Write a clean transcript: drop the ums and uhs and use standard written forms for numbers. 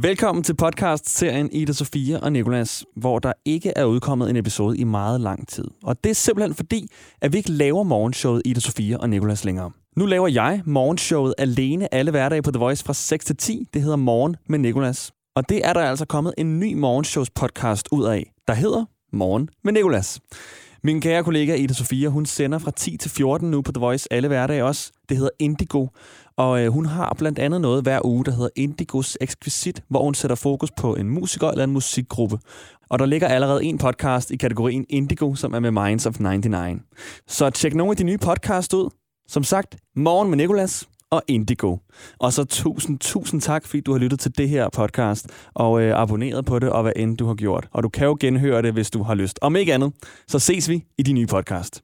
Velkommen til podcast-serien Ida-Sofia og Nicolas, hvor der ikke er udkommet en episode i meget lang tid. Og det er simpelthen fordi, at vi ikke laver morgenshowet Ida-Sofia og Nicolas længere. Nu laver jeg morgenshowet alene alle hverdage på The Voice fra 6 til 10. Det hedder Morgen med Nicolas. Og det er der altså kommet en ny morgenshows podcast ud af, der hedder Morgen med Nicolas. Min kære kollega Ida-Sofia, hun sender fra 10 til 14 nu på The Voice alle hverdage også. Det hedder Indigo, og hun har blandt andet noget hver uge, der hedder Indigos Exquisit, hvor hun sætter fokus på en musiker eller en musikgruppe. Og der ligger allerede en podcast i kategorien Indigo, som er med Minds of 99. Så tjek nogle af de nye podcasts ud. Som sagt, Morgen med Nicolas og Indigo. Og så tusind tak, fordi du har lyttet til det her podcast, og abonneret på det, og hvad end du har gjort. Og du kan jo genhøre det, hvis du har lyst. Om ikke andet, så ses vi i de nye podcast.